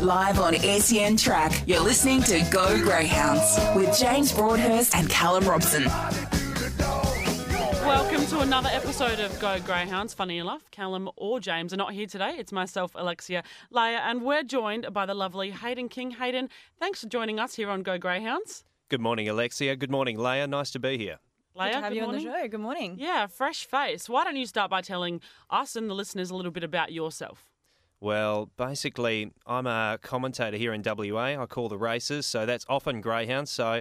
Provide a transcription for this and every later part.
Live on SEN Track, you're listening to Go Greyhounds with James Broadhurst and Callum Robson. Welcome to another episode of Go Greyhounds. Funny enough, Callum or James are not here today. It's myself, Alexia Leia, and we're joined by the lovely Hayden King. Hayden, thanks for joining us here on Go Greyhounds. Good morning, Alexia. Good morning, Leia. Nice to be here. Leia, good to have you on the show. Good morning. Yeah, fresh face. Why don't you start by telling us and the listeners a little bit about yourself? Well, basically, I'm a commentator here in WA. I call the races, so that's often greyhounds. So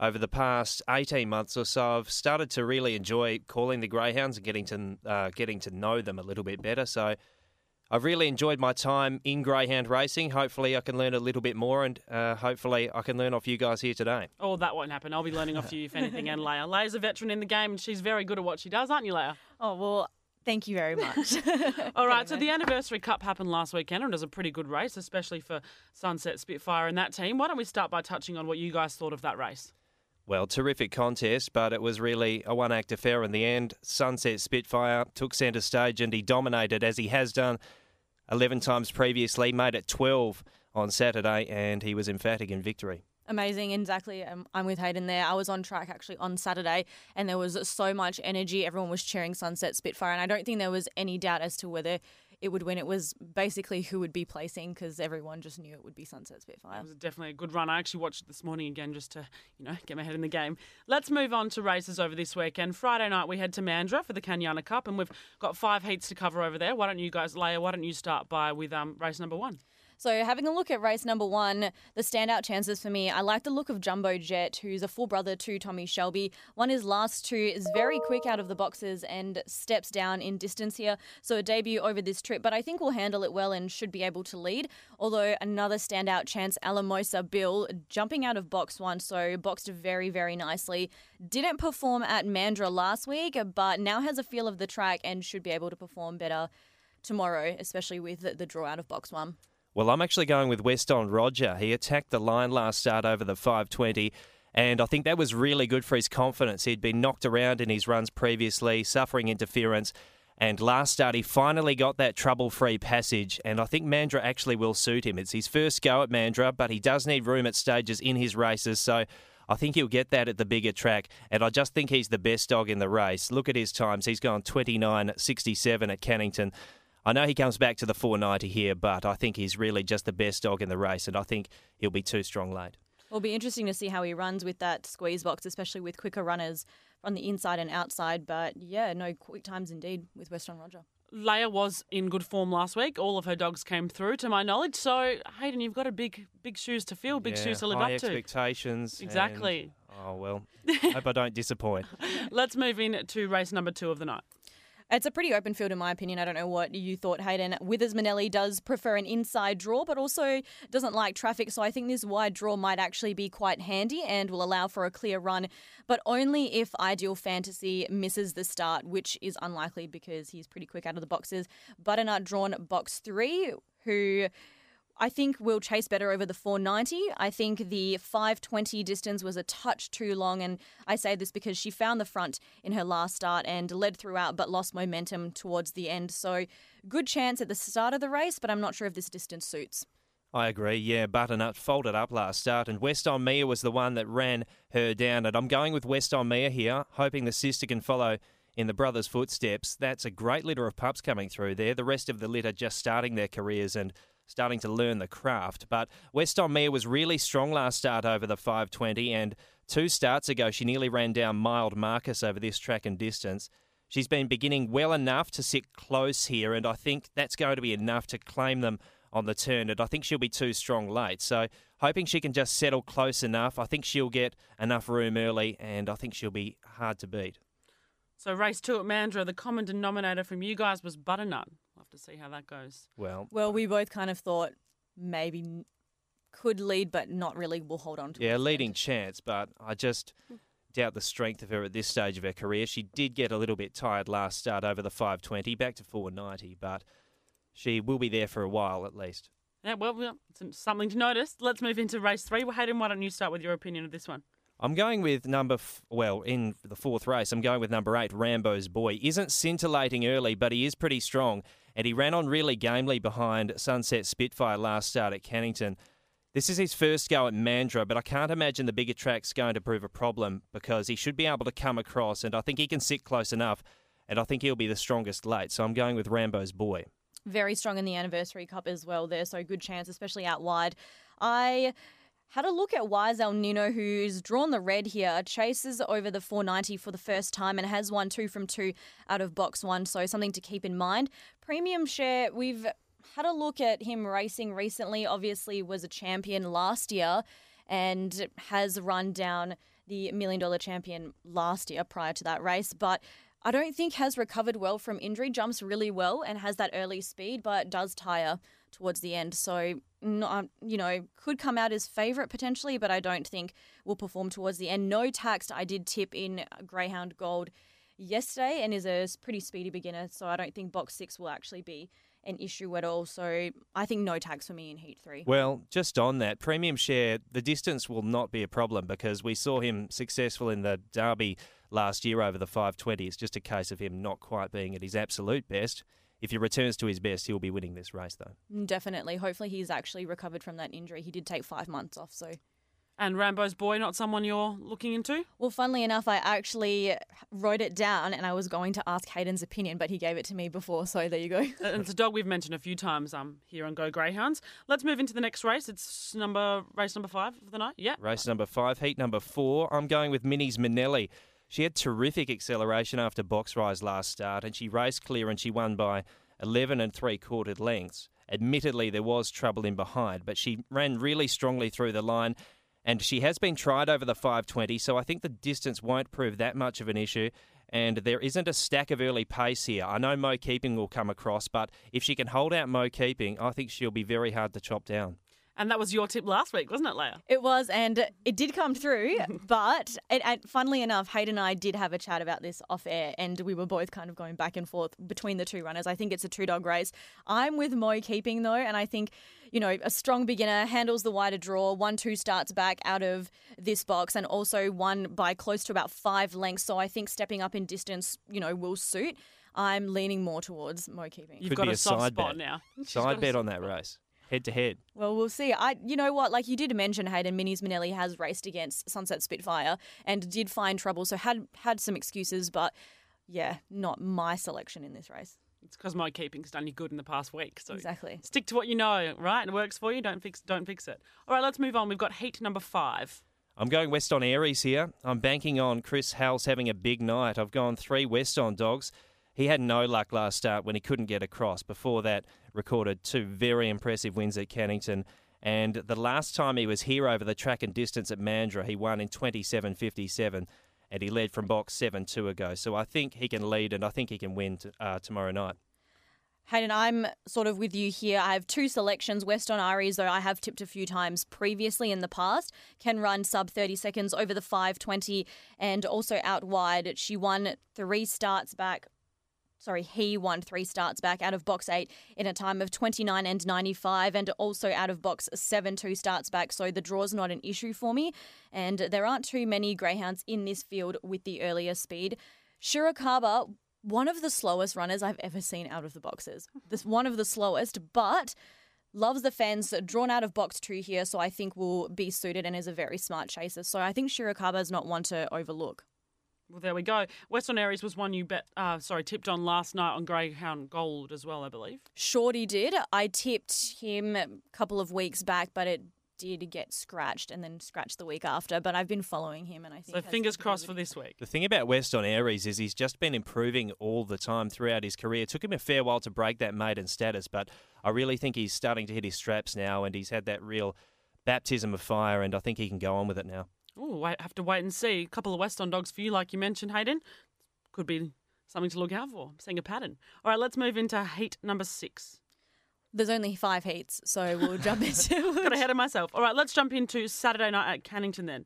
over the past 18 months or so, I've started to really enjoy calling the greyhounds and getting to know them a little bit better. So I've really enjoyed my time in greyhound racing. Hopefully, I can learn a little bit more, and hopefully, I can learn off you guys here today. Oh, that won't happen. I'll be learning off you, if anything, and Leia. Leia's a veteran in the game, and she's very good at what she does, aren't you, Leia? Oh, well... Thank you very much. All right, so the Anniversary Cup happened last weekend and it was a pretty good race, especially for Sunset Spitfire and that team. Why don't we start by touching on what you guys thought of that race? Well, terrific contest, but it was really a one-act affair in the end. Sunset Spitfire took centre stage and he dominated, as he has done 11 times previously, made it 12 on Saturday, and he was emphatic in victory. Amazing, exactly. I'm with Hayden there. I was on track actually on Saturday and there was so much energy. Everyone was cheering Sunset Spitfire and I don't think there was any doubt as to whether it would win. It was basically who would be placing because everyone just knew it would be Sunset Spitfire. It was definitely a good run. I actually watched it this morning again just to, get my head in the game. Let's move on to races over this weekend. Friday night we head to Mandurah for the Kanyana Cup and we've got 5 heats to cover over there. Why don't you guys, Leia, start by with race number 1? So having a look at race number 1, the standout chances for me, I like the look of Jumbo Jet, who's a full brother to Tommy Shelby. Won his last two, is very quick out of the boxes and steps down in distance here. So a debut over this trip, but I think we'll handle it well and should be able to lead. Although another standout chance, Alamosa Bill, jumping out of box 1, so boxed very, very nicely. Didn't perform at Mandurah last week, but now has a feel of the track and should be able to perform better tomorrow, especially with the draw out of box 1. Well, I'm actually going with Weston Roger. He attacked the line last start over the 520, and I think that was really good for his confidence. He'd been knocked around in his runs previously, suffering interference, and last start he finally got that trouble-free passage, and I think Mandurah actually will suit him. It's his first go at Mandurah, but he does need room at stages in his races, so I think he'll get that at the bigger track, and I just think he's the best dog in the race. Look at his times. He's gone 29.67 at Cannington. I know he comes back to the 490 here, but I think he's really just the best dog in the race, and I think he'll be too strong late. It'll be interesting to see how he runs with that squeeze box, especially with quicker runners on the inside and outside. But, yeah, no quick times indeed with Weston Roger. Leia was in good form last week. All of her dogs came through, to my knowledge. So, Hayden, you've got a big shoes to fill, shoes to live up to. High expectations. Exactly. Oh, well, hope I don't disappoint. Let's move in to race number 2 of the night. It's a pretty open field in my opinion. I don't know what you thought, Hayden. Withers Minnelli does prefer an inside draw, but also doesn't like traffic. So I think this wide draw might actually be quite handy and will allow for a clear run, but only if Ideal Fantasy misses the start, which is unlikely because he's pretty quick out of the boxes. Butternut drawn box 3, who... I think we'll chase better over the 490. I think the 520 distance was a touch too long, and I say this because she found the front in her last start and led throughout but lost momentum towards the end. So good chance at the start of the race, but I'm not sure if this distance suits. I agree, yeah. Butternut folded up last start, and Weston Mia was the one that ran her down. And I'm going with Weston Mia here, hoping the sister can follow in the brother's footsteps. That's a great litter of pups coming through there. The rest of the litter just starting their careers and starting to learn the craft. But Weston Mia was really strong last start over the 520, and 2 starts ago she nearly ran down Mild Marcus over this track and distance. She's been beginning well enough to sit close here, and I think that's going to be enough to claim them on the turn, and I think she'll be too strong late. So hoping she can just settle close enough. I think she'll get enough room early, and I think she'll be hard to beat. So race 2 at Mandurah, the common denominator from you guys was Butternut. We'll have to see how that goes. Well, we both kind of thought maybe could lead but not really will hold on to. Yeah, a leading chance, but I just doubt the strength of her at this stage of her career. She did get a little bit tired last start over the 520, back to 490, but she will be there for a while at least. Yeah, well, it's something to notice. Let's move into race three. Well, Hayden, why don't you start with your opinion of this one? I'm going with in the fourth race, I'm going with number 8, Rambo's Boy. Isn't scintillating early, but he is pretty strong. And he ran on really gamely behind Sunset Spitfire last start at Cannington. This is his first go at Mandurah, but I can't imagine the bigger track's going to prove a problem because he should be able to come across, and I think he can sit close enough, and I think he'll be the strongest late. So I'm going with Rambo's Boy. Very strong in the Anniversary Cup as well there, so good chance, especially out wide. I had a look at Wise El Nino, who's drawn the red here, chases over the 490 for the first time and has won 2 from 2 out of box one, so something to keep in mind. Premium Share, we've had a look at him racing recently, obviously was a champion last year and has run down the $1 million champion last year prior to that race, but I don't think has recovered well from injury, jumps really well and has that early speed, but does tire towards the end, so could come out as favourite potentially, but I don't think will perform towards the end. No Taxed, I did tip in Greyhound Gold yesterday and is a pretty speedy beginner, so I don't think box 6 will actually be an issue at all. So I think No Tax for me in heat 3. Well, just on that, Premium Share, the distance will not be a problem because we saw him successful in the Derby last year over the 520. It's just a case of him not quite being at his absolute best. If he returns to his best, he'll be winning this race, though. Definitely. Hopefully he's actually recovered from that injury. He did take 5 months off, so. And Rambo's Boy, not someone you're looking into? Well, funnily enough, I actually wrote it down and I was going to ask Hayden's opinion, but he gave it to me before, so there you go. It's a dog we've mentioned a few times here on Go Greyhounds. Let's move into the next race. It's race number 5 for the night. Yeah. Race number 5, heat number 4. I'm going with Minnie's Minnelli. She had terrific acceleration after box rise last start, and she raced clear and she won by 11 3/4 lengths. Admittedly, there was trouble in behind, but she ran really strongly through the line, and she has been tried over the 520, so I think the distance won't prove that much of an issue, and there isn't a stack of early pace here. I know Mo Keeping will come across, but if she can hold out Mo Keeping, I think she'll be very hard to chop down. And that was your tip last week, wasn't it, Leia? It was, and it did come through. But funnily enough, Hayden and I did have a chat about this off air, and we were both kind of going back and forth between the two runners. I think it's a two-dog race. I'm with Mo Keeping, though, and I think, a strong beginner handles the wider draw, 1-2 starts back out of this box, and also won by close to about 5 lengths. So I think stepping up in distance, will suit. I'm leaning more towards Mo Keeping. You've got a soft spot now. Side bet on that race. Head to head. Well, we'll see. You know what? Like you did mention, Hayden, Minnie's Minnelli has raced against Sunset Spitfire and did find trouble, so had some excuses, but yeah, not my selection in this race. It's because my keeping's done you good in the past week, so exactly. Stick to what you know, right? It works for you. Don't fix it. All right, let's move on. We've got heat number 5. I'm going Weston Aries here. I'm banking on Chris Howell's having a big night. I've gone 3 Weston dogs. He had no luck last start when he couldn't get across. Before that, recorded 2 very impressive wins at Cannington. And the last time he was here over the track and distance at Mandurah, he won in 27.57, and he led from box 7 2 ago. So I think he can lead, and I think he can win tomorrow night. Hayden, I'm sort of with you here. I have 2 selections. Weston Aries, though I have tipped a few times previously in the past, can run sub 30 seconds over the 520 and also out wide. She won 3 starts back. He won 3 starts back out of box 8 in a time of 29.95 and also out of box 7 2 starts back. So the draw's not an issue for me. And there aren't too many greyhounds in this field with the earlier speed. Shirakaba, one of the slowest runners I've ever seen out of the boxes. One of the slowest, but loves the fence, drawn out of box 2 here. So I think will be suited and is a very smart chaser. So I think Shirakaba is not one to overlook. Well, there we go. Weston Aries was one you tipped on last night on Greyhound Gold as well, I believe. Shorty did. I tipped him a couple of weeks back, but it did get scratched and then scratched the week after. But I've been following him, and I think. So fingers crossed for this week. The thing about Weston Aries is he's just been improving all the time throughout his career. It took him a fair while to break that maiden status, but I really think he's starting to hit his straps now, and he's had that real baptism of fire, and I think he can go on with it now. Oh, I have to wait and see. A couple of Weston dogs for you, like you mentioned, Hayden. Could be something to look out for. I'm seeing a pattern. All right, let's move into heat number 6. There's only 5 heats, so we'll jump into it. Got ahead of myself. All right, let's jump into Saturday night at Cannington then.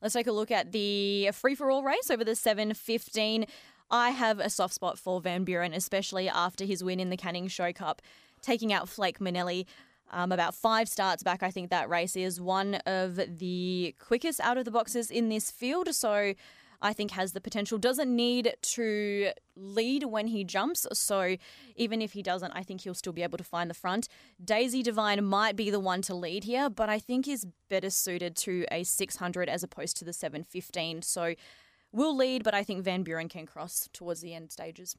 Let's take a look at the free-for-all race over the 7.15. I have a soft spot for Van Buren, especially after his win in the Canning Show Cup, taking out Flake Minnelli. About 5 starts back, I think that race is one of the quickest out of the boxes in this field, so I think has the potential. Doesn't need to lead when he jumps, so even if he doesn't, I think he'll still be able to find the front. Daisy Divine might be the one to lead here, but I think is better suited to a 600 as opposed to the 715, so will lead, but I think Van Buren can cross towards the end stages.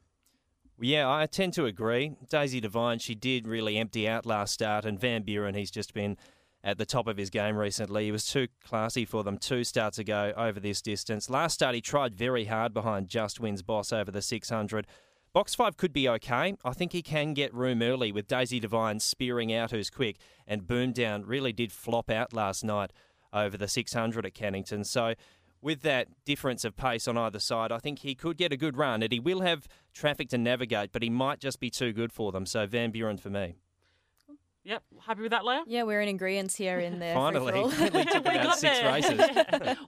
Yeah, I tend to agree. Daisy Divine, she did really empty out last start, and Van Buren, he's just been at the top of his game recently. He was too classy for them 2 starts ago over this distance. Last start, he tried very hard behind Just Wins Boss over the 600. Box 5 could be okay. I think he can get room early with Daisy Divine spearing out who's quick, and Boomdown really did flop out last night over the 600 at Cannington. So with that difference of pace on either side, I think he could get a good run, and he will have traffic to navigate, but he might just be too good for them. So Van Buren for me. Yep. Happy with that, Leia? Yeah, we're in ingredients here in there. Finally. We took about 6 races.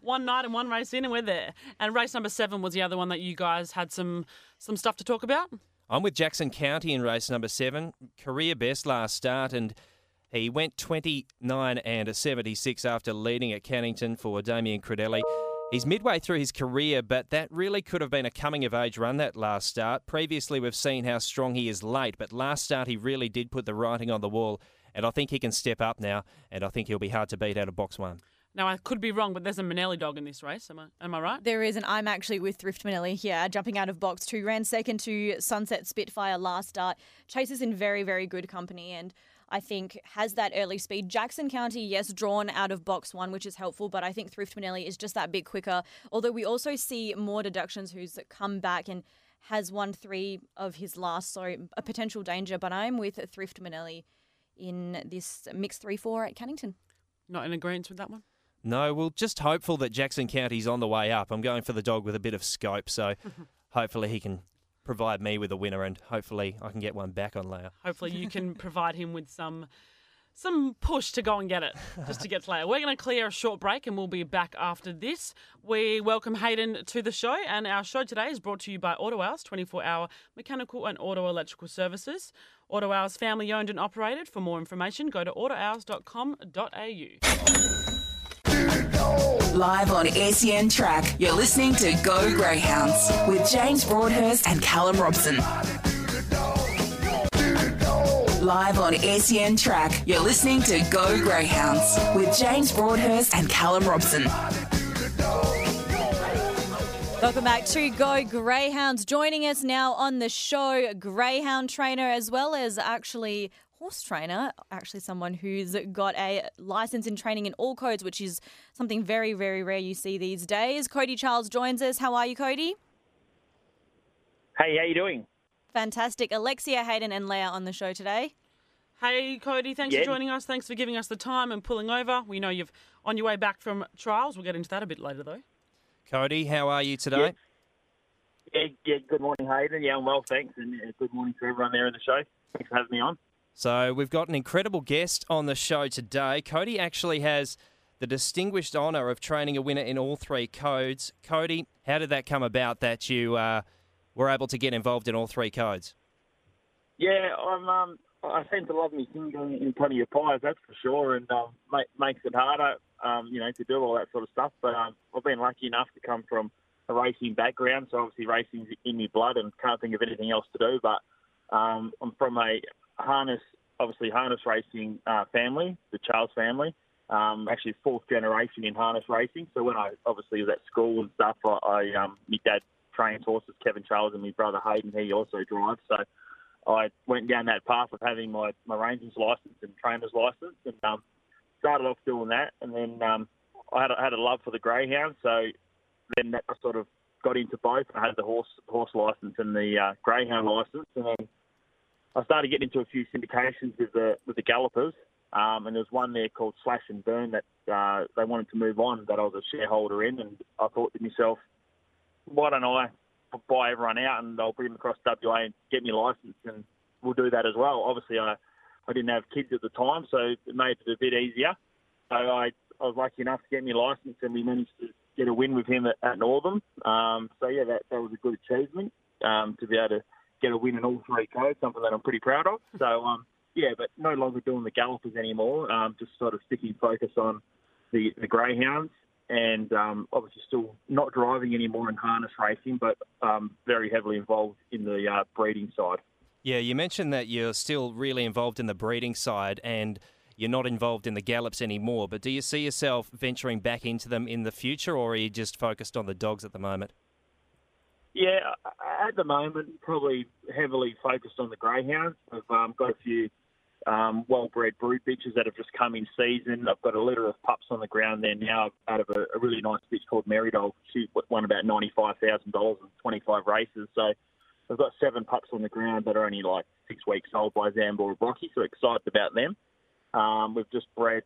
One night and one race in, and we're there. And race number 7 was the other one that you guys had some stuff to talk about. I'm with Jackson County in race number 7. Career best last start, and he went 29.76 after leading at Cannington for Damien Credelli. He's midway through his career, but that really could have been a coming-of-age run, that last start. Previously, we've seen how strong he is late, but last start he really did put the writing on the wall, and I think he can step up now, and I think he'll be hard to beat out of box 1. Now, I could be wrong, but there's a Minnelli dog in this race. Am I right? There is, and I'm actually with Thrift Minnelli here, jumping out of box 2. Ran second to Sunset Spitfire last start. Chases in very, very good company, and I think has that early speed. Jackson County, yes, drawn out of box 1, which is helpful, but I think Thrift Minnelli is just that bit quicker. Although we also see more deductions who's come back and has won 3 of his last, so a potential danger. But I'm with Thrift Minnelli in this mixed 3-4 at Cannington. Not in agreement with that one? No, well, just hopeful that Jackson County's on the way up. I'm going for the dog with a bit of scope, so hopefully he can provide me with a winner, and hopefully I can get one back on Leia. Hopefully you can provide him with some push to go and get it, just to get to Leia. We're going to clear a short break and we'll be back after this. We welcome Hayden to the show, and our show today is brought to you by Auto Hours, 24-hour mechanical and auto-electrical services. Auto Hours, family-owned and operated. For more information, go to autohours.com.au. Live on SEN Track, you're listening to Go Greyhounds with James Broadhurst and Callum Robson. Live on SEN Track, you're listening to Go Greyhounds with James Broadhurst and Callum Robson. Welcome back to Go Greyhounds. Joining us now on the show, greyhound trainer as well as actually horse trainer, actually someone who's got a license in training in all codes, which is something very, very rare you see these days. Cody Charles joins us. How are you, Cody? Hey, how you doing? Fantastic. Alexia, Hayden and Leia on the show today. Hey, Cody, thanks for joining us. Thanks for giving us the time and pulling over. We know you're on your way back from trials. We'll get into that a bit later, though. Cody, how are you today? Yeah, good morning, Hayden. Yeah, I'm well, thanks. And good morning to everyone there in the show. Thanks for having me on. So we've got an incredible guest on the show today. Cody actually has the distinguished honour of training a winner in all 3 codes. Cody, how did that come about that you were able to get involved in all 3 codes? Yeah, I seem to love me singing in front of your pies, that's for sure, and makes it harder, to do all that sort of stuff. But I've been lucky enough to come from a racing background, so obviously racing's in my blood and can't think of anything else to do. But I'm from a harness racing family, the Charles family, actually 4th generation in harness racing. So when I obviously was at school and stuff, I my dad trains horses, Kevin Charles, and my brother Hayden, he also drives. So I went down that path of having my ranger's license and trainer's license, and started off doing that. And then I had a love for the greyhound, so then I sort of got into both. I had the horse license and the greyhound license, and then I started getting into a few syndications with the gallopers, and there was one there called Slash and Burn that they wanted to move on, that I was a shareholder in, and I thought to myself, why don't I buy everyone out and I'll bring them across WA and get me licensed, and we'll do that as well. Obviously, I I didn't have kids at the time, so it made it a bit easier. So I was lucky enough to get my licence, and we managed to get a win with him at Northern. So, yeah, that was a good achievement to be able to get a win in all three codes, something that I'm pretty proud of. So, yeah, but no longer doing the gallopers anymore, just sort of sticking focus on the greyhounds, and obviously still not driving anymore in harness racing, but very heavily involved in the breeding side. Yeah, you mentioned that you're still really involved in the breeding side and you're not involved in the gallops anymore, but do you see yourself venturing back into them in the future, or are you just focused on the dogs at the moment? Yeah, at the moment, probably heavily focused on the greyhounds. I've got a few well-bred brood bitches that have just come in season. I've got a litter of pups on the ground there now out of a really nice bitch called Merydole. She won about $95,000 in 25 races. So I've got 7 pups on the ground that are only like 6 weeks old by Zambora Rocky, so excited about them. We've just bred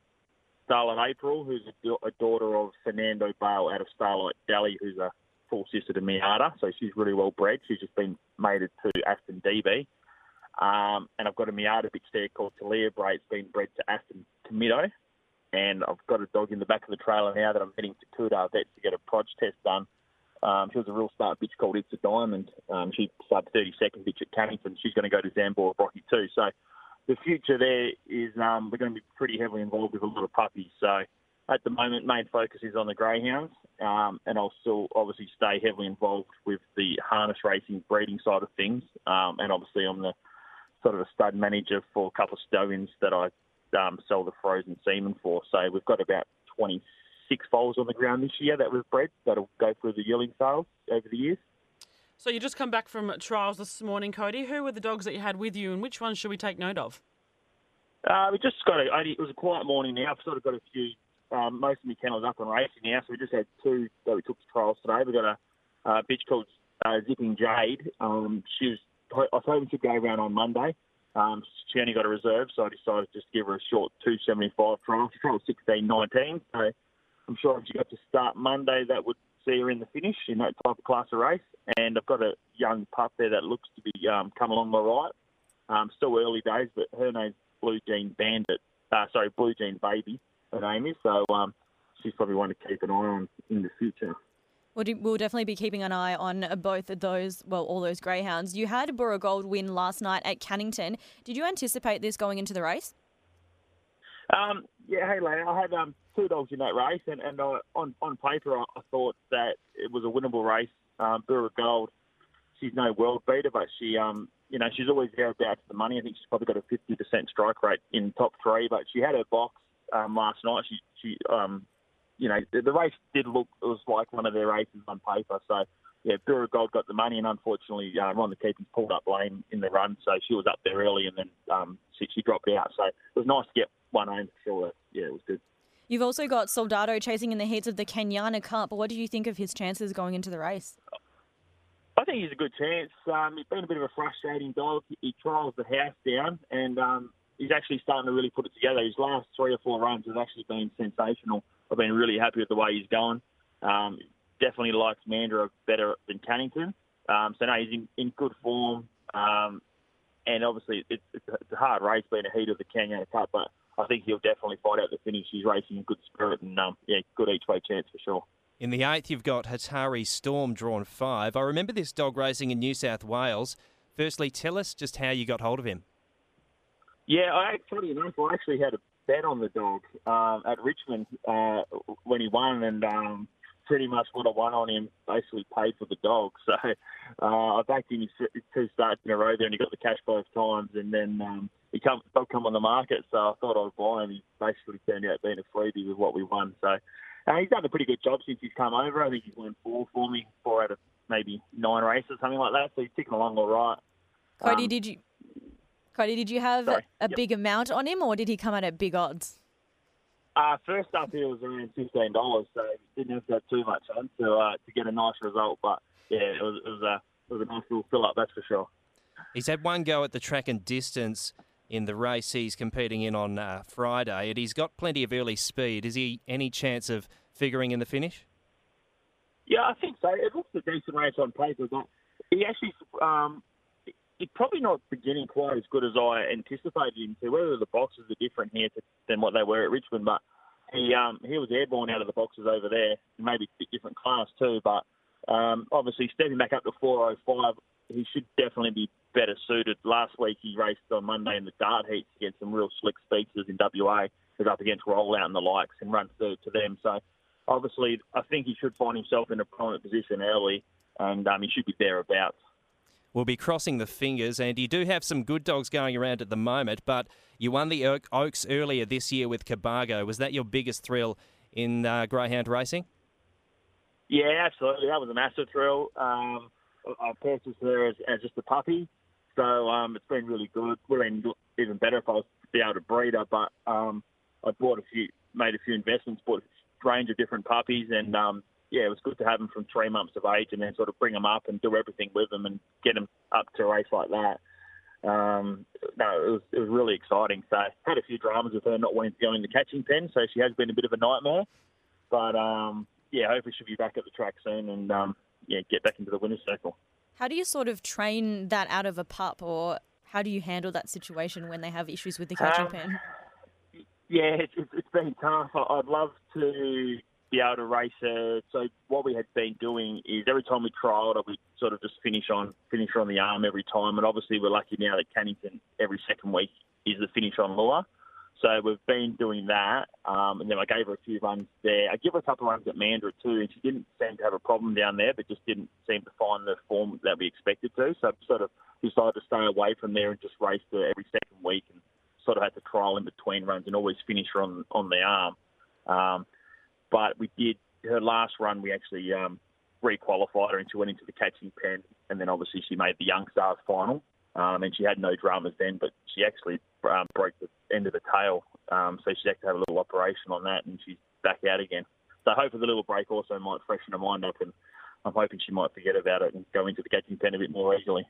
Starlight April, who's a daughter of Fernando Bale out of Starlight Dally, who's a full sister to Miata. So she's really well bred. She's just been mated to Aston DB. And I've got a Miata bitch there called Talia Bray. It's been bred to Aston Tomato. And I've got a dog in the back of the trailer now that I'm heading to Coodar Vets to get a proj test done. She was a real start bitch called It's a Diamond. She started 32nd bitch at Cannington. She's going to go to Zambora Rocky too. So the future there is we're going to be pretty heavily involved with a lot of puppies. So at the moment, main focus is on the greyhounds. And I'll still obviously stay heavily involved with the harness racing breeding side of things. And obviously I'm the sort of a stud manager for a couple of stallions that I sell the frozen semen for. So we've got about 26 foals on the ground this year that we've bred that'll go through the yearling sales over the years. So you just come back from trials this morning, Cody. Who were the dogs that you had with you, and which ones should we take note of? We just got it was a quiet morning now. I've sort of got a few, most of my kennels up and racing now, so we just had 2 that we took to trials today. We got a bitch called Zipping Jade. I was hoping she'd go around on Monday. She only got a reserve, so I decided just to give her a short 275 trial. She trialled 16.19, so I'm sure if she got to start Monday, that would see her in the finish in that type of class of race. And I've got a young pup there that looks to be coming along the right. Still early days, but her name's Blue Jean Bandit. Blue Jean Baby, her name is. So she's probably one to keep an eye on in the future. We'll definitely be keeping an eye on both of those, all those greyhounds. You had a Burra Gold win last night at Cannington. Did you anticipate this going into the race? Yeah, hey, Lana, I had 2 dogs in that race, and on paper I thought that it was a winnable race. Burra Gold, she's no world beater, but she, she's always thereabouts the money. I think she's probably got a 50% strike rate in top 3, but she had her box last night. The race did look, it was like one of their races on paper. So, yeah, Burra Gold got the money, and unfortunately, Rhonda Keeping's pulled up lame in the run, so she was up there early, and then she dropped out. So it was nice to get one home for sure. Yeah, it was good. You've also got Soldado chasing in the heats of the Kenyana Cup. What do you think of his chances going into the race? I think he's a good chance. He's been a bit of a frustrating dog. He trials the house down, and he's actually starting to really put it together. His last 3 or 4 runs have actually been sensational. I've been really happy with the way he's going. Definitely likes Mandurah better than Cannington. So, no, he's in good form. And obviously, it's a hard race being a heat of the Kenyana Cup, but I think he'll definitely fight out the finish. He's racing in good spirit and, good each-way chance for sure. In the 8th, you've got Hatari Storm, drawn 5. I remember this dog racing in New South Wales. Firstly, tell us just how you got hold of him. Yeah, I actually had a bet on the dog at Richmond when he won, and pretty much what I won on him basically paid for the dog. So I backed him his 2 starts in a row there, and he got the cash both times, and then he'll come on the market, so I thought I'd buy him. He basically turned out being a freebie with what we won. So he's done a pretty good job since he's come over. I think he's won 4 for me, 4 out of maybe 9 races, something like that. So he's ticking along all right. Cody, did you have a big amount on him, or did he come out at big odds? First up, he was around $15, so he didn't have to have too much on to get a nice result. But, yeah, it was a nice little fill-up, that's for sure. He's had one go at the track and distance in the race he's competing in on Friday, and he's got plenty of early speed. Is he any chance of figuring in the finish? Yeah, I think so. It looks a decent race on paper, but he actually... He's probably not beginning quite as good as I anticipated him to. Whether the boxes are different here than what they were at Richmond, but he was airborne out of the boxes over there. Maybe a bit different class too, but obviously stepping back up to 405, he should definitely be better suited. Last week he raced on Monday in the dart heats against some real slick speedsters in WA, who's up against Rollout and the likes, and run through to them. So obviously I think he should find himself in a prominent position early, and he should be thereabouts. We'll be crossing the fingers, and you do have some good dogs going around at the moment, but you won the Oaks earlier this year with Cabargo. Was that your biggest thrill in greyhound racing? Yeah, absolutely. That was a massive thrill. I purchased her as just a puppy, so it's been really good. Would have been even better if I was to be able to breed her, but I made a few investments, bought a range of different puppies, and it was good to have them from 3 months of age and then sort of bring them up and do everything with them and get them up to a race like that. It was really exciting. So had a few dramas with her not wanting to go in the catching pen, so she has been a bit of a nightmare. But, hopefully she'll be back at the track soon and, get back into the winner's circle. How do you sort of train that out of a pup, or how do you handle that situation when they have issues with the catching pen? Yeah, it's been tough. I'd love to be able to race her. So what we had been doing is every time we trialled, we sort of just finish her on the arm every time. And obviously we're lucky now that Cannington every second week is the finish on lure. So we've been doing that. And then I gave her a few runs there. I gave her a couple of runs at Mandurah too, and she didn't seem to have a problem down there, but just didn't seem to find the form that we expected to. So I've sort of decided to stay away from there and just race her every second week and sort of had to trial in between runs and always finish her on the arm. But we did her last run. We actually re-qualified her, and she went into the catching pen. And then obviously she made the Young Stars final, and she had no dramas then. But she actually broke the end of the tail, so she had to have a little operation on that, and she's back out again. So hopefully the little break also might freshen her mind up, and I'm hoping she might forget about it and go into the catching pen a bit more easily.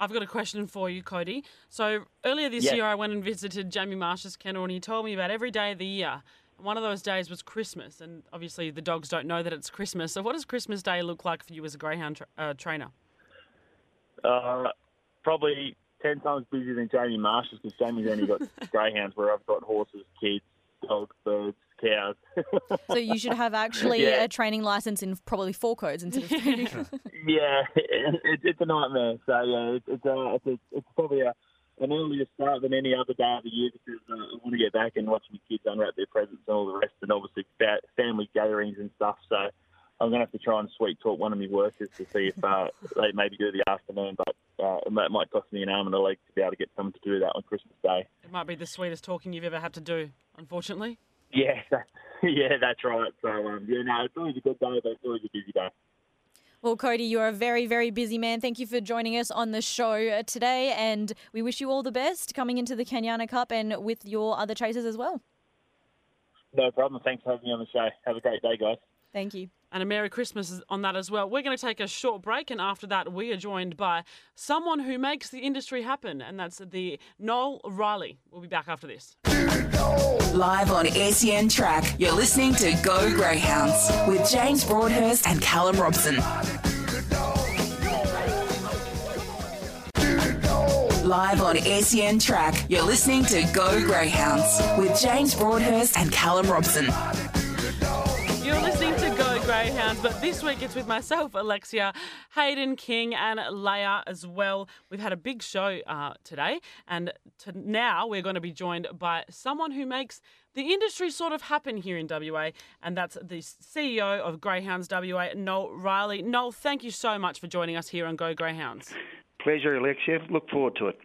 I've got a question for you, Cody. So earlier this year I went and visited Jamie Marsh's kennel, and he told me about every day of the year. One of those days was Christmas, and obviously the dogs don't know that it's Christmas. So what does Christmas Day look like for you as a greyhound trainer? Probably 10 times busier than Jamie Marsh's, because Jamie's only got greyhounds, where I've got horses, kids, dogs, birds, cows. So you should have actually a training licence in probably 4 codes instead of 3. Yeah, it's a nightmare. So, yeah, it's probably an earlier start than any other day of the year, because I want to get back and watch my kids unwrap their presents and all the rest, and obviously family gatherings and stuff. So I'm going to have to try and sweet talk one of my workers to see if they maybe do the afternoon, but it might cost me an arm and a leg to be able to get someone to do that on Christmas Day. It might be the sweetest talking you've ever had to do, unfortunately. Yeah, that's right. So, it's always a good day, but it's always a busy day. Well, Cody, you are a very, very busy man. Thank you for joining us on the show today, and we wish you all the best coming into the Kanyana Cup and with your other chasers as well. No problem. Thanks for having me on the show. Have a great day, guys. Thank you. And a Merry Christmas on that as well. We're going to take a short break, and after that we are joined by someone who makes the industry happen, and that's the Noel Riley. We'll be back after this. Live on SEN Track, you're listening to Go Greyhounds with James Broadhurst and Callum Robson. Live on SEN Track, you're listening to Go Greyhounds with James Broadhurst and Callum Robson. You're listening to Go Greyhounds, but this week it's with myself, Alexia, Hayden King and Leia as well. We've had a big show today, and now we're going to be joined by someone who makes the industry sort of happen here in WA, and that's the CEO of Greyhounds WA, Noel Riley. Noel, thank you so much for joining us here on Go Greyhounds. Pleasure, Alexia. Look forward to it.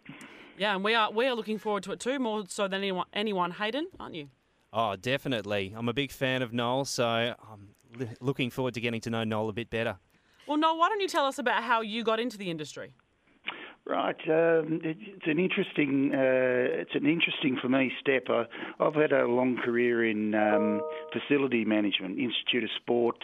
Yeah, and we are looking forward to it too, more so than anyone, Hayden, aren't you? Oh, definitely. I'm a big fan of Noel, so I'm looking forward to getting to know Noel a bit better. Well, Noel, why don't you tell us about how you got into the industry? Right, it's an interesting for me step. I've had a long career in facility management, Institute of Sport,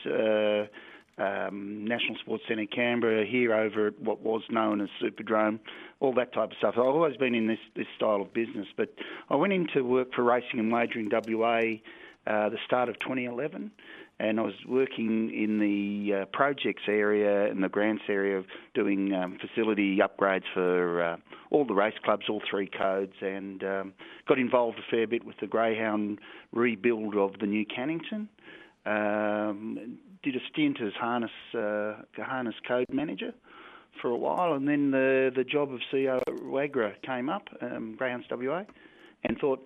National Sports Centre Canberra, here over at what was known as Superdrome, all that type of stuff. I've always been in this style of business, but I went into work for Racing and Wagering WA the start of 2011, and I was working in the projects area and the grants area of doing facility upgrades for all the race clubs, all three codes, and got involved a fair bit with the Greyhound rebuild of the new Cannington. Did a stint as harness code manager for a while, and then the job of CEO at WAGRA came up, Greyhounds WA, and thought,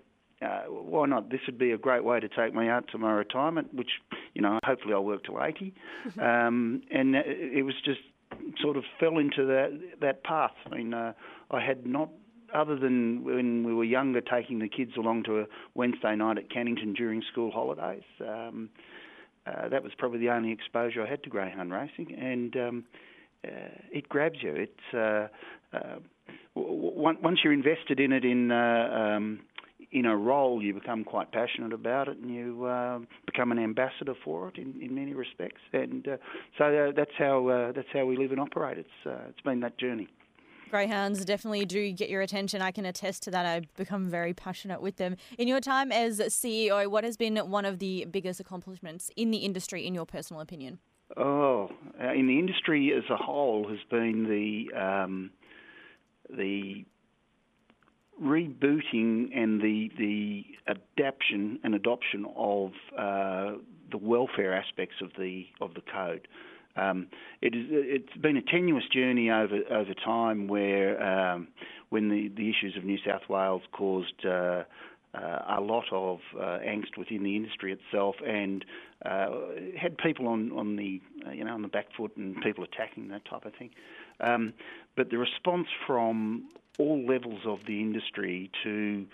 why not? This would be a great way to take me out to my retirement, which, you know, hopefully I'll work till 80. And it was just sort of fell into that path. I mean, I had not, other than when we were younger, taking the kids along to a Wednesday night at Cannington during school holidays. That was probably the only exposure I had to greyhound racing, and it grabs you. It's once you're invested in it in a role, you become quite passionate about it, and you become an ambassador for it in many respects. And so that's how we live and operate. It's been that journey. Greyhounds definitely do get your attention. I can attest to that. I've become very passionate with them. In your time as CEO, what has been one of the biggest accomplishments in the industry, in your personal opinion? Oh, in the industry as a whole has been the rebooting and the adoption of the welfare aspects of the code. It's been a tenuous journey over time, where when the issues of New South Wales caused a lot of angst within the industry itself, and had people on the on the back foot and people attacking that type of thing. But the response from all levels of the industry to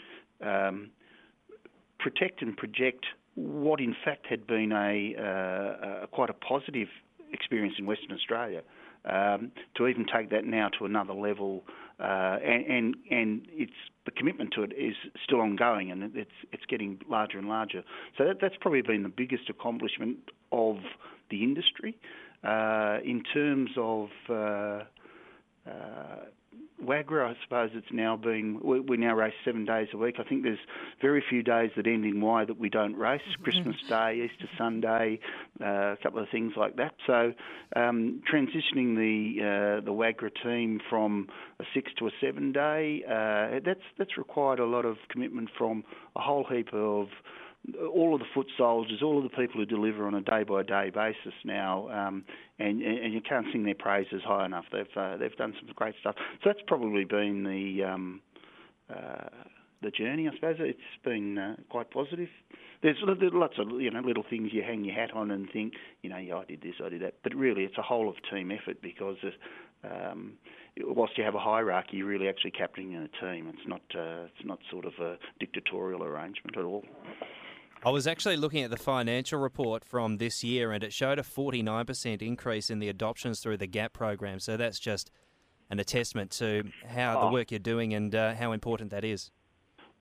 protect and project what in fact had been a quite a positive experience in Western Australia, to even take that now to another level, and it's the commitment to it is still ongoing, and it's getting larger and larger. So that's probably been the biggest accomplishment of the industry. In terms of WAGRA, I suppose it's now been, we now race 7 days a week. I think there's very few days that end in Y that we don't race. Christmas Day, Easter Sunday, a couple of things like that. So transitioning the WAGRA team from a 6 to a 7 day, that's required a lot of commitment from a whole heap of all of the foot soldiers, all of the people who deliver on a day-by-day basis now, and you can't sing their praises high enough. They've done some great stuff. So that's probably been the journey, I suppose. It's been quite positive. There's lots of little things you hang your hat on and think, yeah, I did this, I did that. But really, it's a whole of team effort, because whilst you have a hierarchy, you're really actually captaining a team. It's not sort of a dictatorial arrangement at all. I was actually looking at the financial report from this year, and it showed a 49% increase in the adoptions through the GAP program. So that's just an attestment to how the work you're doing and how important that is.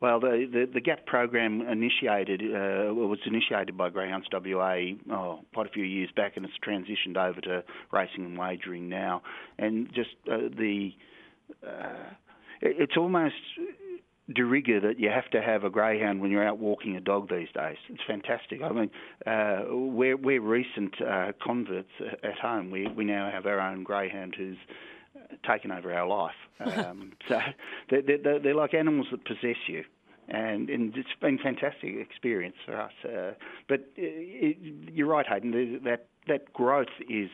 Well, the GAP program was initiated by Greyhounds WA quite a few years back, and it's transitioned over to racing and wagering now. And just it's almost de rigueur that you have to have a greyhound when you're out walking a dog these days. It's fantastic. I mean, we're recent converts at home. We now have our own greyhound who's taken over our life. So they're like animals that possess you, and it's been a fantastic experience for us. But you're right, Hayden, that growth is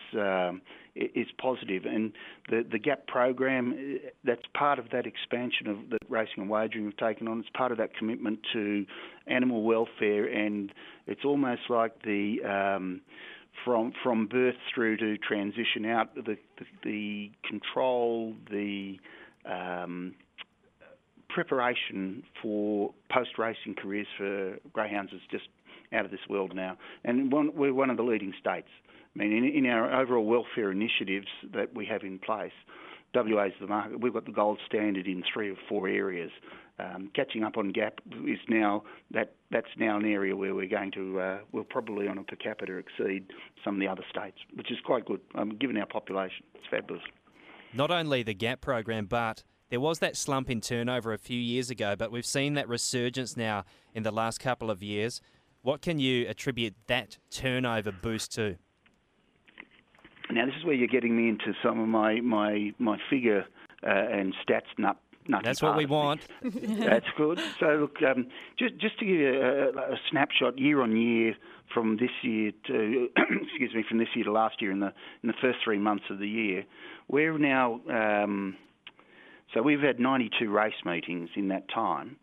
positive, and the GAP program, that's part of that expansion of that racing and wagering have taken on. It's part of that commitment to animal welfare, and it's almost like the from birth through to transition out, the control, the preparation for post-racing careers for greyhounds is just out of this world now. And we're one of the leading states. I mean, in our overall welfare initiatives that we have in place, WA's the market. We've got the gold standard in 3 or 4 areas. Catching up on GAP is now that's now an area where we'll probably on a per capita exceed some of the other states, which is quite good given our population. It's fabulous. Not only the GAP program, but there was that slump in turnover a few years ago, but we've seen that resurgence now in the last couple of years. What can you attribute that turnover boost to? Now, this is where you're getting me into some of my figure and stats nut. That's what we want. That's good. So, look, just to give you a snapshot year on year from this year to from this year to last year in the first 3 months of the year, we're now so we've had 92 race meetings in that time,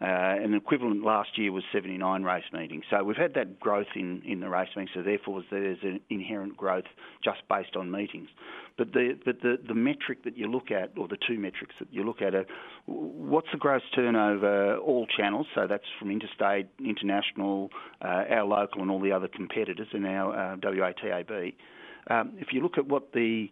and the equivalent last year was 79 race meetings. So we've had that growth in the race meetings. So therefore, there's an inherent growth just based on meetings. But the metric that you look at, or the two metrics that you look at, are what's the gross turnover all channels? So that's from interstate, international, our local, and all the other competitors in our WATAB. If you look at what the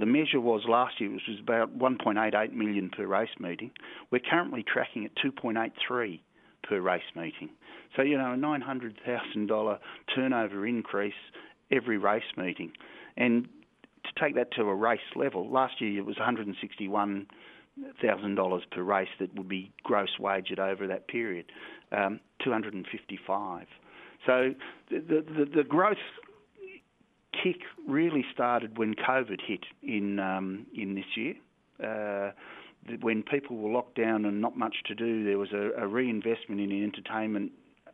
measure was last year, which was about 1.88 million per race meeting, we're currently tracking at 2.83 per race meeting. So, you know, a $900,000 turnover increase every race meeting. And to take that to a race level, last year it was $161,000 per race that would be gross waged over that period, 255. So the growth kick really started when COVID hit in this year. When people were locked down and not much to do, there was a reinvestment in entertainment,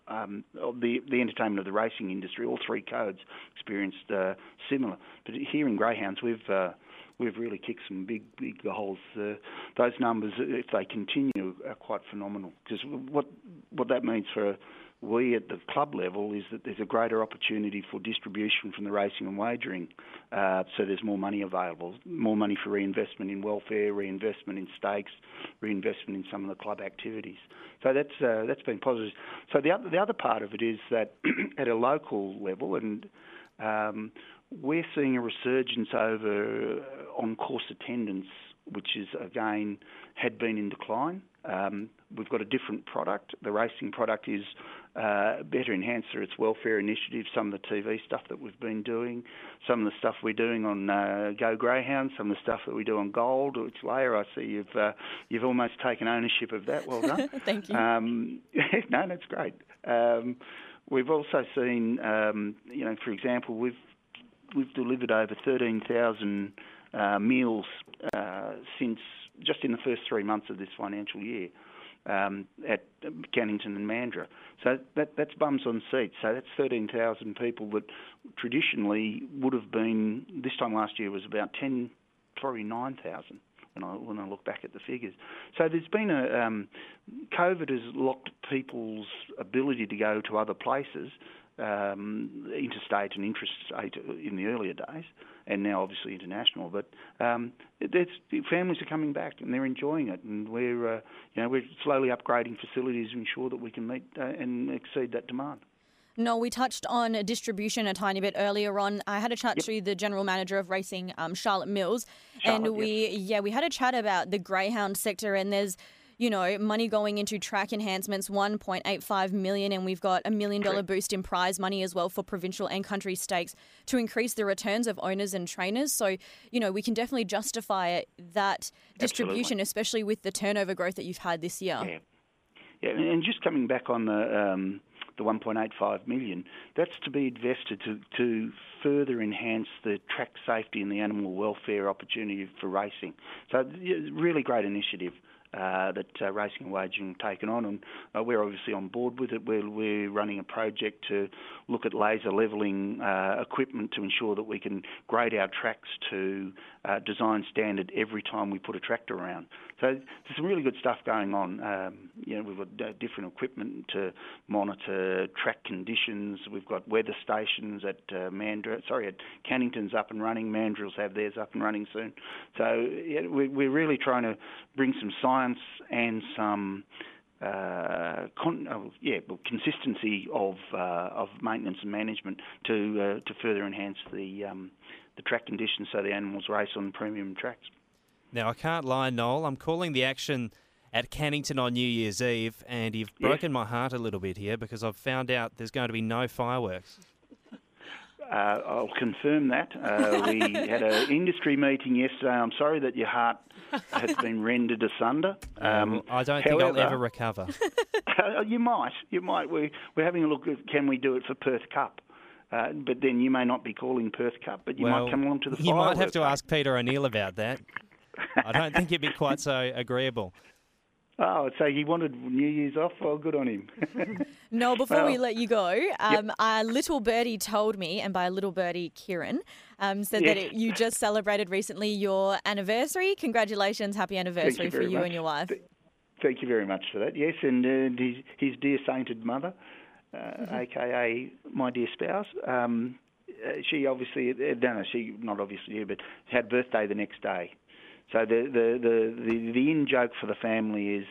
the entertainment of the racing industry. All three codes experienced similar. But here in Greyhounds, we've really kicked some big goals. Those numbers, if they continue, are quite phenomenal. Because what that means for we at the club level is that there's a greater opportunity for distribution from the racing and wagering. So there's more money available, more money for reinvestment in welfare, reinvestment in stakes, reinvestment in some of the club activities. So that's been positive. So the other part of it is that at a local level, and we're seeing a resurgence over on course attendance, which is again had been in decline. We've got a different product. The racing product is better enhanced through its welfare initiative, some of the TV stuff that we've been doing, some of the stuff we're doing on Go Greyhound, some of the stuff that we do on Gold, which Leia, I see you've almost taken ownership of that. Well done. Thank you. No, that's great. We've also seen, for example, we've delivered over 13,000 meals since just in the first 3 months of this financial year at Cannington and Mandurah. So that's bums on seats. So that's 13,000 people that traditionally would have been, this time last year was about 10, probably 9,000 when I look back at the figures. So there's been COVID has locked people's ability to go to other places, interstate and intrastate in the earlier days, and now obviously international. But families are coming back and they're enjoying it, and we're slowly upgrading facilities to ensure that we can meet and exceed that demand. No, we touched on distribution a tiny bit earlier on. I had a chat to the General Manager of Racing, Charlotte Mills, and we had a chat about the greyhound sector, and there's money going into track enhancements, 1.85 million, and we've got $1 million boost in prize money as well for provincial and country stakes to increase the returns of owners and trainers. So, we can definitely justify that distribution, especially with the turnover growth that you've had this year. Yeah, and just coming back on the 1.85 million, that's to be invested to further enhance the track safety and the animal welfare opportunity for racing. So, really great initiative that Racing and Wagering have taken on, and we're obviously on board with it. We're running a project to look at laser levelling equipment to ensure that we can grade our tracks to design standard every time we put a tractor around. So there's some really good stuff going on. We've got different equipment to monitor track conditions. We've got weather stations at Cannington's up and running. Mandurah's have theirs up and running soon. So we're really trying to bring some science and some consistency of maintenance and management to further enhance the track conditions so the animals race on premium tracks. Now, I can't lie, Noel, I'm calling the action at Cannington on New Year's Eve, and you've broken my heart a little bit here because I've found out there's going to be no fireworks. I'll confirm that. We had an industry meeting yesterday. I'm sorry that your heart has been rendered asunder. I don't think I'll ever recover. You might. We're having a look at can we do it for Perth Cup. But then you may not be calling Perth Cup, but you might come along to the fireworks. You might have to ask Peter O'Neill about that. I don't think he'd be quite so agreeable. Oh, so he wanted New Year's off? Well, good on him. Noel, before we let you go, our little birdie told me, and by a little birdie, Kieran, said that you just celebrated recently your anniversary. Congratulations. Happy anniversary for you and your wife. Thank you very much for that. Yes, and his dear sainted mother, a.k.a. my dear spouse, she obviously, but had birthday the next day. So the in-joke for the family is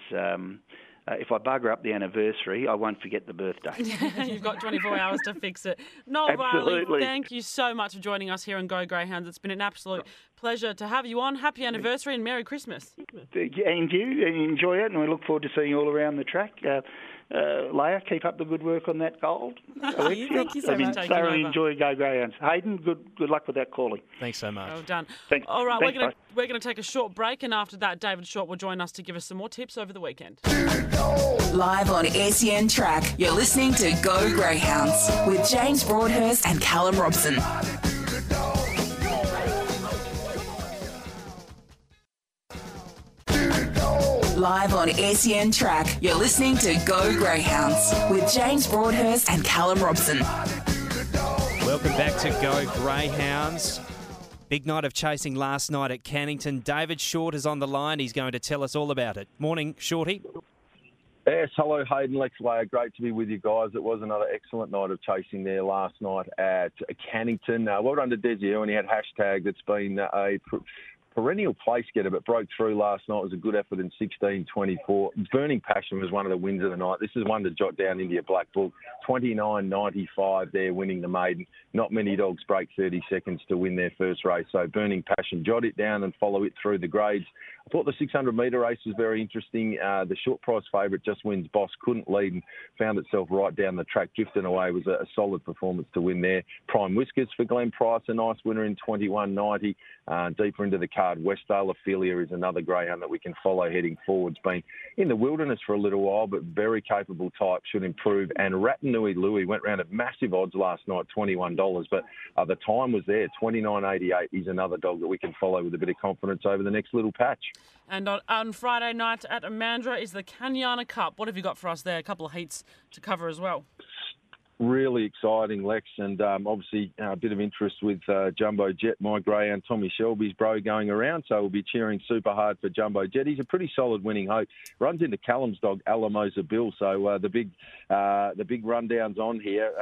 if I bugger up the anniversary, I won't forget the birthday. You've got 24 hours to fix it. Noel Riley, thank you so much for joining us here on Go Greyhounds. It's been an absolute pleasure to have you on. Happy anniversary and Merry Christmas. And you, enjoy it, and we look forward to seeing you all around the track. Leia, keep up the good work on that gold. Alexia, thank you so much. Thoroughly enjoy Go Greyhounds. Hayden, good luck with that calling. Thanks so much. Well done. Thanks. All right, we're going to take a short break, and after that, David Short will join us to give us some more tips over the weekend. Live on SEN Track, you're listening to Go Greyhounds with James Broadhurst and Callum Robson. Live on SEN Track, you're listening to Go Greyhounds with James Broadhurst and Callum Robson. Welcome back to Go Greyhounds. Big night of chasing last night at Cannington. David Short is on the line. He's going to tell us all about it. Morning, Shorty. Yes, hello, Hayden, Lex Leia. Great to be with you guys. It was another excellent night of chasing there last night at Cannington. Well done to Desi, and he had hashtag that's been a perennial place getter, but broke through last night. It was a good effort in 16:24. Burning Passion was one of the wins of the night. This is one to jot down into your black book. 29.95 there, winning the maiden. Not many dogs break 30 seconds to win their first race. So Burning Passion, jot it down and follow it through the grades. I thought the 600-metre race was very interesting. The short price favourite, Just Wins Boss, couldn't lead and found itself right down the track. Drifting Away was a solid performance to win there. Prime Whiskers for Glenn Price, a nice winner in 21.90. Deeper into the card, Westdale Ophelia is another greyhound that we can follow heading forwards. Been in the wilderness for a little while, but very capable type, should improve. And Ratanui Louie went round at massive odds last night, $21. But the time was there, 29.88. He's another dog that we can follow with a bit of confidence over the next little patch. And on Friday night at Amandra is the Kanyana Cup. What have you got for us there? A couple of heats to cover as well. Really exciting, Lex, and obviously a bit of interest with Jumbo Jet, my greyhound, Tommy Shelby's bro, going around, so we'll be cheering super hard for Jumbo Jet. He's a pretty solid winning hope. Runs into Callum's dog, Alamosa Bill, so the big rundown's on here,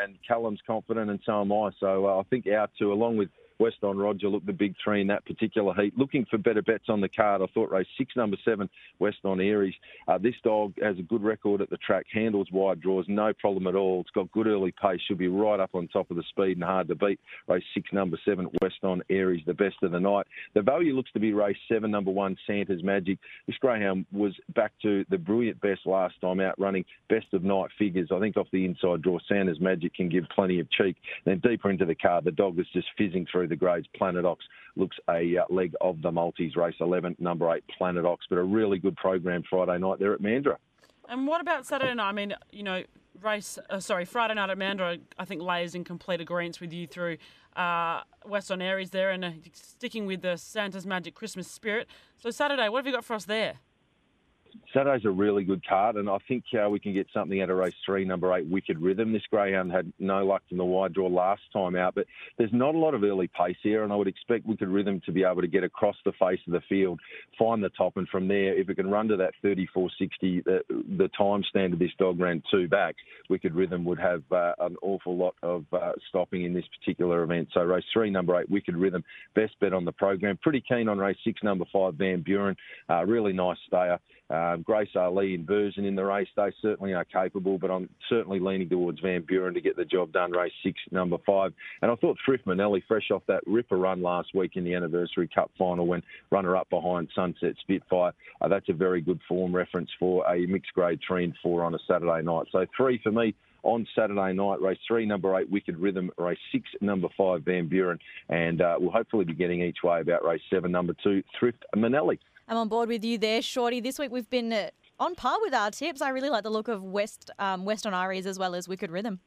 and Callum's confident and so am I. So I think our two, along with Weston Roger, looked the big three in that particular heat. Looking for better bets on the card, I thought race 6, number 7, Weston Aries. This dog has a good record at the track, handles wide draws, no problem at all. It's got good early pace, she'll be right up on top of the speed and hard to beat. Race 6, number 7, Weston Aries, the best of the night. The value looks to be race 7, number 1, Santa's Magic. This greyhound was back to the brilliant best last time out, running best of night figures. I think off the inside draw, Santa's Magic can give plenty of cheek. Then deeper into the card, the dog was just fizzing through the grades. Planet Ox looks a leg of the Maltese, race 11, number 8, Planet Ox. But a really good program Friday night there at Mandurah. And what about Saturday night? I mean, you know, Friday night at Mandurah, I think Lay's in complete agreement with you through Weston Aries there and sticking with the Santa's Magic Christmas spirit. So Saturday, what have you got for us there? Saturday's a really good card, and I think we can get something out of race 3, number 8, Wicked Rhythm. This greyhound had no luck from the wide draw last time out, but there's not a lot of early pace here, and I would expect Wicked Rhythm to be able to get across the face of the field, find the top, and from there, if it can run to that 34.60, the time standard this dog ran two back, Wicked Rhythm would have an awful lot of stopping in this particular event. So race 3, number 8, Wicked Rhythm, best bet on the program. Pretty keen on race 6, number 5, Van Buren. Really nice stayer. Grace Ali and Version in the race, they certainly are capable, but I'm certainly leaning towards Van Buren to get the job done, race 6, number 5. And I thought Thrift Minnelli, fresh off that ripper run last week in the Anniversary Cup final when runner-up behind Sunset Spitfire, that's a very good form reference for a mixed grade 3 and 4 on a Saturday night. So 3 for me on Saturday night. Race 3, number 8, Wicked Rhythm. Race 6, number 5, Van Buren. And we'll hopefully be getting each way about race 7, number 2, Thrift Minnelli. I'm on board with you there, Shorty. This week we've been on par with our tips. I really like the look of Weston Aries as well as Wicked Rhythm.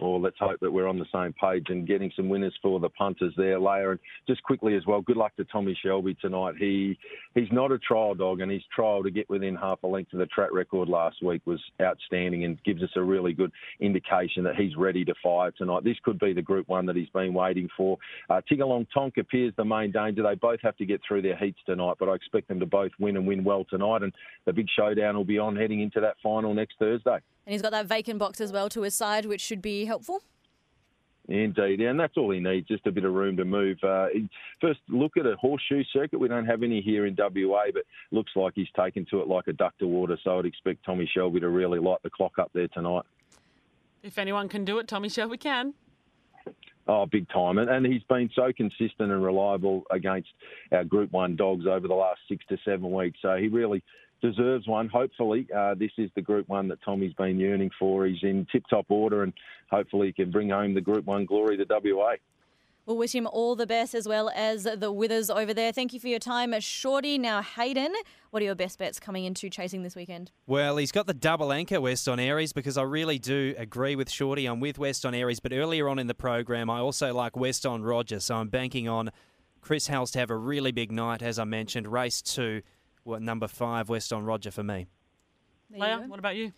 Well, let's hope that we're on the same page and getting some winners for the punters there, Leia. And just quickly as well, good luck to Tommy Shelby tonight. He's not a trial dog, and his trial to get within half a length of the track record last week was outstanding and gives us a really good indication that he's ready to fire tonight. This could be the Group 1 that he's been waiting for. Tigalong Tonk appears the main danger. They both have to get through their heats tonight, but I expect them to both win and win well tonight. And the big showdown will be on heading into that final next Thursday. And he's got that vacant box as well to his side, which should be helpful. Indeed, and that's all he needs, just a bit of room to move. First look at a horseshoe circuit. We don't have any here in WA, but looks like he's taken to it like a duck to water, so I'd expect Tommy Shelby to really light the clock up there tonight. If anyone can do it, Tommy Shelby can. Oh, big time. And he's been so consistent and reliable against our Group 1 dogs over the last 6 to 7 weeks, so he really deserves one. Hopefully, this is the Group 1 that Tommy's been yearning for. He's in tip-top order and hopefully he can bring home the Group 1 glory to WA. We'll wish him all the best as well as the Withers over there. Thank you for your time, Shorty. Now, Hayden, what are your best bets coming into chasing this weekend? Well, he's got the double anchor, Weston Aries, because I really do agree with Shorty. I'm with Weston Aries, but earlier on in the program, I also like Weston Roger, so I'm banking on Chris Howells to have a really big night, as I mentioned. Race 2. What, number 5, Weston Roger for me. Leia, what about you?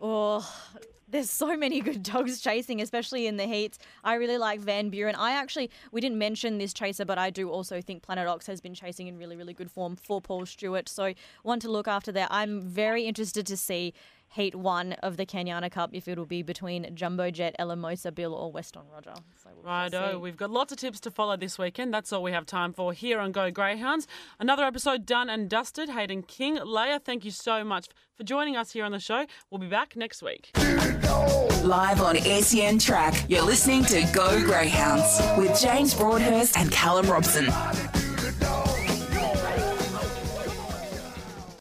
Oh, there's so many good dogs chasing, especially in the heats. I really like Van Buren. We didn't mention this chaser, but I do also think Planet Ox has been chasing in really, really good form for Paul Stewart. So one to look after there. I'm very interested to see Heat 1 of the Kanyana Cup, if it'll be between Jumbo Jet, Alamosa Bill or Weston Roger. So we'll righto, we've got lots of tips to follow this weekend. That's all we have time for here on Go Greyhounds. Another episode done and dusted. Hayden King, Leia, thank you so much for joining us here on the show. We'll be back next week. Live on SEN Track, you're listening to Go Greyhounds with James Broadhurst and Callum Robson.